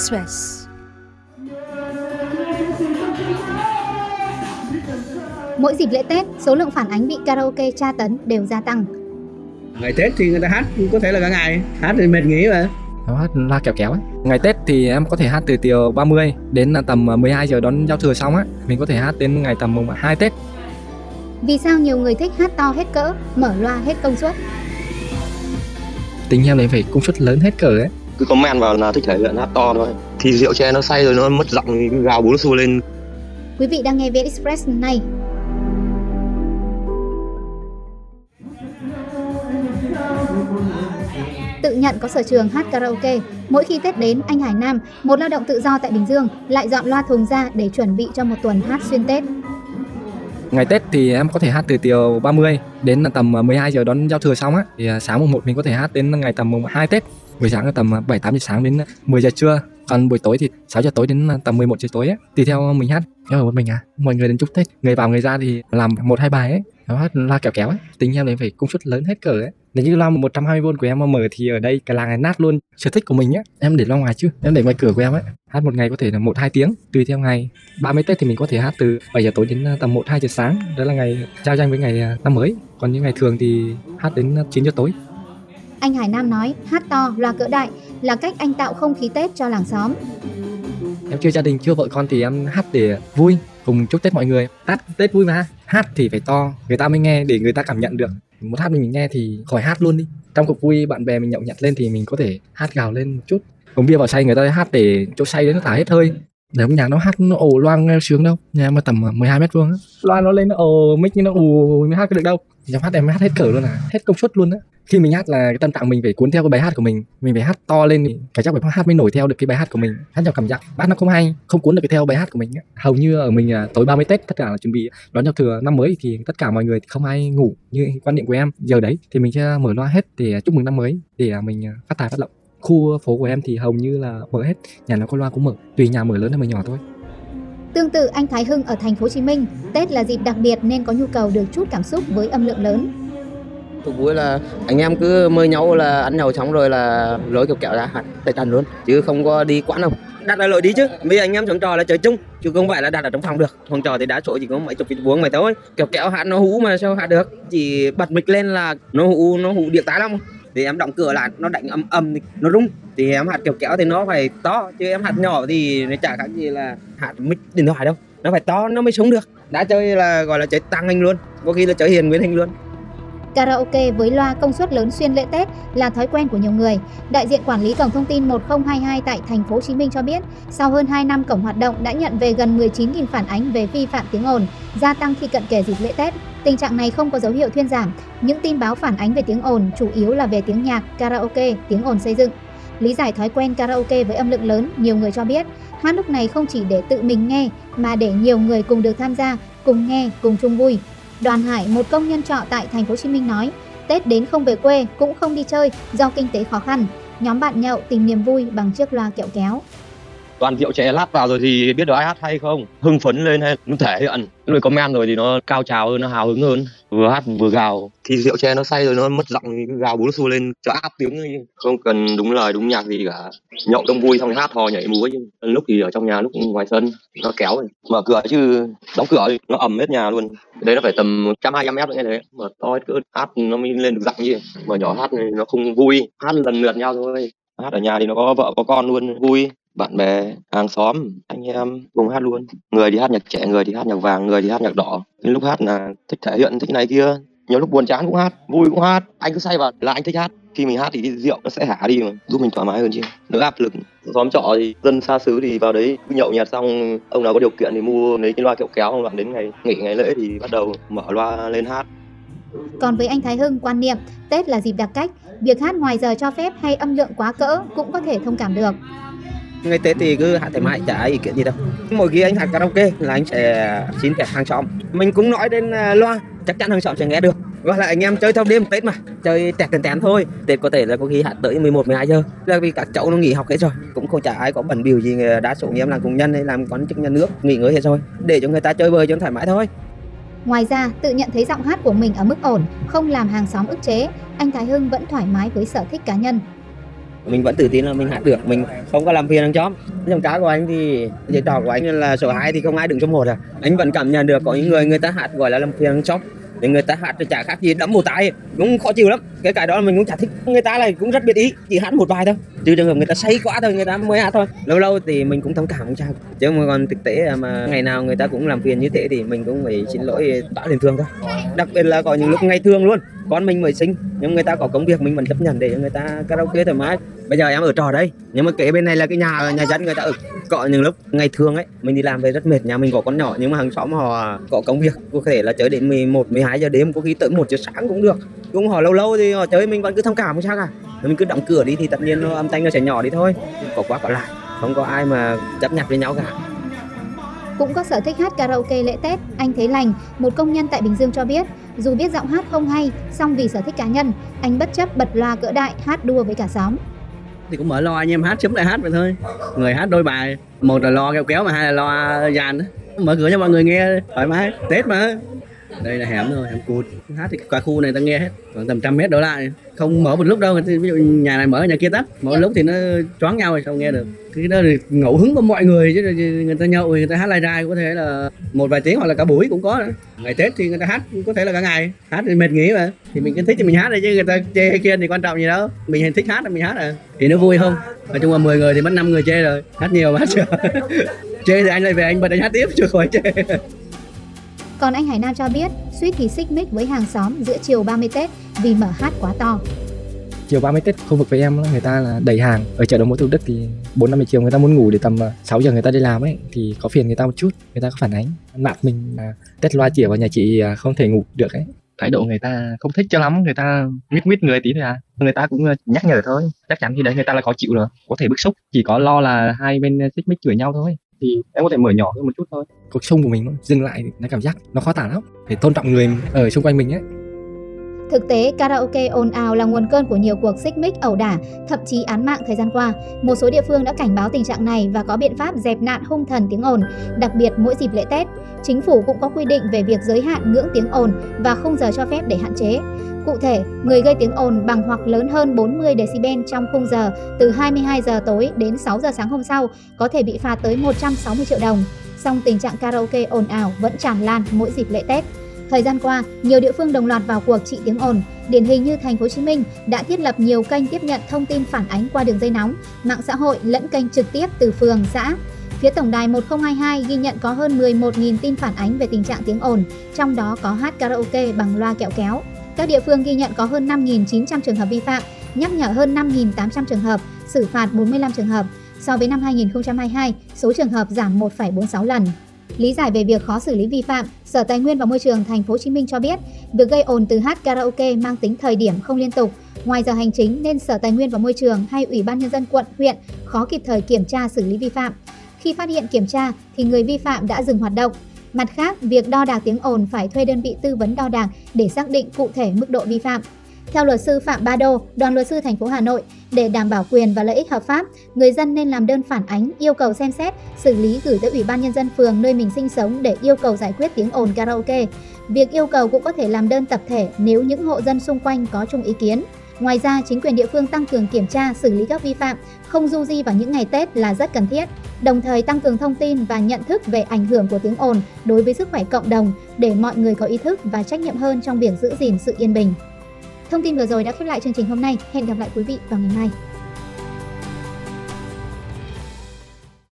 VnExpress. Mỗi dịp lễ Tết, số lượng phản ánh bị karaoke tra tấn đều gia tăng. Ngày Tết thì người ta hát có thể là cả ngày, hát thì mệt nghỉ mà. Hát la kẹo kéo ấy. Ngày Tết thì em có thể hát từ tiểu 30 đến tầm 12 giờ đón giao thừa xong á, mình có thể hát đến ngày tầm mùng 2 Tết. Vì sao nhiều người thích hát to hết cỡ, mở loa hết công suất? Tính em đấy phải công suất lớn hết cỡ ấy. Cứ comment vào là thích thể hiện hát to thôi. Thì rượu chè nó say rồi nó mất giọng, gào bú xù lên. Quý vị đang nghe VnExpress này. Tự nhận có sở trường hát karaoke, mỗi khi Tết đến, anh Hải Nam, một lao động tự do tại Bình Dương, lại dọn loa thùng ra để chuẩn bị cho một tuần hát xuyên Tết. Ngày Tết thì em có thể hát từ tiểu 30 đến tầm 12 giờ đón giao thừa xong á, thì sáng mùng 1 mình có thể hát đến ngày tầm mùng 2 Tết. Buổi sáng là tầm 7-8 giờ sáng đến 10 giờ trưa, còn buổi tối thì 6 giờ tối đến tầm 11 giờ tối ấy. Tùy theo mình hát, em ở một mình à, mọi người đến chúc Tết, người vào người ra thì làm 1-2 bài ấy, nó hát la kẹo kéo ấy, tính em đấy phải công suất lớn hết cỡ ấy. Nếu như loa 120V của em mà mở thì ở đây cái làng này nát luôn. Sở thích của mình nhé, em để loa ngoài chứ, em để ngoài cửa của em ấy. Hát một ngày có thể là 1-2 tiếng, tùy theo ngày. 30 Tết thì mình có thể hát từ 7 giờ tối đến tầm 1-2 giờ sáng. Đó là ngày giao tranh với ngày năm mới. Còn những ngày thường thì hát đến 9 giờ tối. Anh Hải Nam nói hát to, loa cỡ đại là cách anh tạo không khí Tết cho làng xóm. Em chưa gia đình, chưa vợ con thì em hát để vui, cùng chúc Tết mọi người. Hát Tết vui mà, hát thì phải to, người ta mới nghe để người ta cảm nhận được. Một hát mình nghe thì khỏi hát luôn đi. Trong cuộc vui bạn bè mình nhậu nhặt lên thì mình có thể hát gào lên một chút. Uống bia vào say người ta hát để chỗ say đến nó thả hết hơi. Để âm nhạc nó hát nó ồ loang nghe sướng đâu. Nhà em tầm 12 mét vuông á. Loa nó lên nó ồ mic như nó ù mới hát được đâu. Trong hát em hát hết cỡ luôn à, hết công suất luôn á. Khi mình hát là cái tâm trạng mình phải cuốn theo cái bài hát của mình phải hát to lên thì cái chắc phải hát mới nổi theo được cái bài hát của mình. Hát theo cảm giác, bát nó không hay, không cuốn được cái theo bài hát của mình á. Hầu như ở mình tối 30 Tết tất cả là chuẩn bị đón giao thừa năm mới thì tất cả mọi người không ai ngủ như quan niệm của em. Giờ đấy thì mình sẽ mở loa hết để chúc mừng năm mới để mình phát tài phát lộc. Khu phố của em thì hầu như là mở hết, nhà nào có loa cũng mở, tùy nhà mở lớn hay mở nhỏ thôi. Tương tự anh Thái Hưng ở thành phố Hồ Chí Minh, Tết là dịp đặc biệt nên có nhu cầu được chút cảm xúc với âm lượng lớn. Cuộc vui là anh em cứ mời nhau là ăn nhậu xong rồi là lối kẹo kẹo ra hẳn tay tàn luôn, chứ không có đi quán đâu. Đặt lại lối đi chứ, bây giờ anh em trong trò là chơi chung, chứ không phải là đặt ở trong phòng được. Phòng trò thì đá sổ chỉ có mấy chục cái vuông mấy tối, kẹo kẹo hát nó hú mà sao hát được. Chỉ bật mic lên là nó hú điếc tai lắm. Thì em đóng cửa lại nó đánh âm thì nó rung. Thì em hát kẹo kẹo thì nó phải to, chứ em hát nhỏ thì nó chả khác gì là hát mic điện thoại đâu. Nó phải to nó mới sống được. Đã chơi là gọi là chơi tăng hình luôn, có khi là chơi hiền nguyên hình luôn. Karaoke với loa công suất lớn xuyên lễ Tết là thói quen của nhiều người. Đại diện quản lý cổng thông tin 1022 tại thành phố Hồ Chí Minh cho biết, sau hơn 2 năm cổng hoạt động đã nhận về gần 19.000 phản ánh về vi phạm tiếng ồn, gia tăng khi cận kề dịp lễ Tết. Tình trạng này không có dấu hiệu thuyên giảm. Những tin báo phản ánh về tiếng ồn chủ yếu là về tiếng nhạc, karaoke, tiếng ồn xây dựng. Lý giải thói quen karaoke với âm lượng lớn, nhiều người cho biết, hát lúc này không chỉ để tự mình nghe mà để nhiều người cùng được tham gia, cùng nghe, cùng chung vui. Đoàn Hải, một công nhân trọ tại thành phố Hồ Chí Minh nói, Tết đến không về quê cũng không đi chơi do kinh tế khó khăn, nhóm bạn nhậu tìm niềm vui bằng chiếc loa kẹo kéo. Toàn rượu chè lát vào rồi thì biết được ai hát hay không, hưng phấn lên hay nó thể hiện, người comment rồi thì nó cao trào hơn, nó hào hứng hơn, vừa hát vừa gào. Thì rượu chè nó say rồi nó mất giọng thì gào bú xù lên, cho áp tiếng đi. Không cần đúng lời đúng nhạc gì cả, nhậu đông vui xong hát hò nhảy múa, lúc thì ở trong nhà lúc ngoài sân, nó kéo rồi. Mở cửa chứ đóng cửa thì nó ầm hết nhà luôn. Đấy nó phải tầm 100-200 mét nữa nghe thế, mà to hết cỡ hát nó mới lên được giọng chứ, mà nhỏ hát nó không vui, hát lần lượt nhau thôi. Hát ở nhà thì nó có vợ có con luôn, vui. Bạn bè, hàng xóm, anh em cùng hát luôn. Người thì hát nhạc trẻ, người thì hát nhạc vàng, người thì hát nhạc đỏ. Đến lúc hát là thích thể hiện, thích này kia. Nhiều lúc buồn chán cũng hát, vui cũng hát. Anh cứ say vào là anh thích hát. Khi mình hát thì rượu nó sẽ hả đi mà, giúp mình thoải mái hơn chứ. Đỡ áp lực. Xóm trọ thì dân xa xứ thì vào đấy nhậu nhạt xong, ông nào có điều kiện thì mua lấy cái loa kẹo kéo, không đoạn đến ngày nghỉ ngày lễ thì bắt đầu mở loa lên hát. Còn với anh Thái Hưng, quan niệm Tết là dịp đặc cách, việc hát ngoài giờ cho phép hay âm lượng quá cỡ cũng có thể thông cảm được. Ngày Tết thì cứ hát thoải mái, chả ai ý kiến gì đâu. Mỗi khi anh hát karaoke là anh sẽ xin phép hàng xóm. Mình cũng nói đến loa, chắc chắn hàng xóm sẽ nghe được. Gọi là anh em chơi thâu đêm Tết mà, chơi tẹt tẹt thôi. Tết có thể là có khi hát tới 11-12 giờ. Là vì các cháu nó nghỉ học hết rồi, cũng không chả ai có bẩn bỉu gì, đa số anh em làm công nhân hay làm quan chức nhà nước nghỉ ngơi hết rồi, để cho người ta chơi bời cho thoải mái thôi. Ngoài ra, tự nhận thấy giọng hát của mình ở mức ổn, không làm hàng xóm ức chế, anh Thái Hưng vẫn thoải mái với sở thích cá nhân. Mình vẫn tự tin là mình hát được, mình không có làm phiền ăn chóm. Giọng cá của anh thì giọng trò của anh là số 2 thì không ai đứng số 1 à. Anh vẫn cảm nhận được có những người ta hát gọi là làm phiền ăn chóm. Những người ta hát thì chả khác gì đấm một tay, cũng khó chịu lắm. Cái đó mình cũng chả thích. Người ta này cũng rất biết ý, chỉ hát một bài thôi. Trừ trường hợp người ta say quá thôi, người ta mới hát thôi. Lâu lâu thì mình cũng thông cảm không sao. Chứ mà còn thực tế mà ngày nào người ta cũng làm phiền như thế thì mình cũng phải xin lỗi tỏ đền thương thôi. Đặc biệt là có những lúc ngày thường luôn. Con mình mới sinh, nhưng người ta có công việc mình vẫn chấp nhận để người ta karaoke thoải mái. Bây giờ em ở trọ đây, nhưng mà kế bên này là cái nhà dân người ta ở. Có những lúc ngày thường ấy, mình đi làm về rất mệt, nhà mình có con nhỏ nhưng mà hàng xóm họ có công việc, có thể là chơi đến 11, 12 giờ đêm, có khi tới 1 giờ sáng cũng được. Cũng họ lâu lâu thì họ chơi mình vẫn cứ thông cảm không sao cả. Mình cứ đóng cửa đi thì tất nhiên âm thanh nó sẽ nhỏ đi thôi. Có quá có lại, không có ai mà chấp nhặt với nhau cả. Cũng có sở thích hát karaoke lễ Tết, anh Thế Lành, một công nhân tại Bình Dương cho biết, dù biết giọng hát không hay, song vì sở thích cá nhân, anh bất chấp bật loa cỡ đại hát đua với cả xóm. Thì cũng mở loa anh em hát, chấm lại hát vậy thôi. Người hát đôi bài, một là loa kéo mà hai là loa dàn đó. Mở cửa cho mọi người nghe thoải mái, Tết mà. Đây là hẻm rồi, hẻm cụt. Hát thì cả khu này ta nghe hết, khoảng tầm 100 mét đổ lại. Không mở một lúc đâu, ví dụ nhà này mở, nhà kia tắt. Mỗi lúc thì nó choáng nhau rồi sao nghe được. Cái đó thì ngẫu hứng của mọi người chứ, người ta nhậu, người ta hát lai rai có thể là một vài tiếng hoặc là cả buổi cũng có nữa. Ngày Tết thì người ta hát có thể là cả ngày. Hát thì mệt nghỉ mà. Thì mình cứ thích thì mình hát đây chứ người ta chê hay kia thì quan trọng gì đâu. Mình thích hát thì mình hát à. Thì nó vui không? Nói chung là 10 người thì mất 5 người chê rồi. Hát nhiều mà hát chưa. Chê thì anh lại về anh bật anh hát tiếp chứ khỏi chê. Còn anh Hải Nam cho biết, suýt thì xích mích với hàng xóm giữa chiều 30 Tết vì mở hát quá to. Chiều 30 Tết khu vực với em người ta là đầy hàng. Ở chợ đầu mối Thủ Đức thì 4-5 chiều người ta muốn ngủ để tầm 6 giờ người ta đi làm ấy. Thì có phiền người ta một chút, người ta có phản ánh. Nạt mình là Tết loa chìa vào nhà chị không thể ngủ được ấy. Thái độ người ta không thích cho lắm, người ta mít người tí thôi à. Người ta cũng nhắc nhở thôi, chắc chắn thì đấy người ta là khó chịu rồi. Có thể bức xúc, chỉ có lo là hai bên xích mích chửi nhau thôi. Thì em có thể mở nhỏ hơn một chút thôi. Cuộc sống của mình dừng lại nó cảm giác nó khó tả lắm. Phải tôn trọng người ở xung quanh mình ấy. Thực tế, karaoke ồn ào là nguồn cơn của nhiều cuộc xích mích, ẩu đả, thậm chí án mạng thời gian qua. Một số địa phương đã cảnh báo tình trạng này và có biện pháp dẹp nạn hung thần tiếng ồn, đặc biệt mỗi dịp lễ Tết. Chính phủ cũng có quy định về việc giới hạn ngưỡng tiếng ồn và khung giờ cho phép để hạn chế. Cụ thể, người gây tiếng ồn bằng hoặc lớn hơn 40 decibel trong khung giờ từ 22 giờ tối đến 6 giờ sáng hôm sau có thể bị phạt tới 160 triệu đồng. Song tình trạng karaoke ồn ào vẫn tràn lan mỗi dịp lễ Tết. Thời gian qua, nhiều địa phương đồng loạt vào cuộc trị tiếng ồn, điển hình như Thành phố Hồ Chí Minh đã thiết lập nhiều kênh tiếp nhận thông tin phản ánh qua đường dây nóng, mạng xã hội lẫn kênh trực tiếp từ phường, xã. Phía tổng đài 1022 ghi nhận có hơn 11.000 tin phản ánh về tình trạng tiếng ồn, trong đó có hát karaoke bằng loa kẹo kéo. Các địa phương ghi nhận có hơn 5.900 trường hợp vi phạm, nhắc nhở hơn 5.800 trường hợp, xử phạt 45 trường hợp. So với năm 2022, số trường hợp giảm 1,46 lần. Lý giải về việc khó xử lý vi phạm, Sở Tài nguyên và Môi trường Thành phố Hồ Chí Minh cho biết, việc gây ồn từ hát karaoke mang tính thời điểm không liên tục, ngoài giờ hành chính nên Sở Tài nguyên và Môi trường hay Ủy ban nhân dân quận, huyện khó kịp thời kiểm tra xử lý vi phạm. Khi phát hiện kiểm tra thì người vi phạm đã dừng hoạt động. Mặt khác, việc đo đạc tiếng ồn phải thuê đơn vị tư vấn đo đạc để xác định cụ thể mức độ vi phạm. Theo luật sư Phạm Ba Đô, Đoàn luật sư thành phố Hà Nội, để đảm bảo quyền và lợi ích hợp pháp, người dân nên làm đơn phản ánh, yêu cầu xem xét, xử lý gửi tới Ủy ban nhân dân phường nơi mình sinh sống để yêu cầu giải quyết tiếng ồn karaoke. Việc yêu cầu cũng có thể làm đơn tập thể nếu những hộ dân xung quanh có chung ý kiến. Ngoài ra, chính quyền địa phương tăng cường kiểm tra, xử lý các vi phạm, không du di vào những ngày Tết là rất cần thiết. Đồng thời tăng cường thông tin và nhận thức về ảnh hưởng của tiếng ồn đối với sức khỏe cộng đồng để mọi người có ý thức và trách nhiệm hơn trong việc giữ gìn sự yên bình. Thông tin vừa rồi đã khép lại chương trình hôm nay. Hẹn gặp lại quý vị vào ngày mai.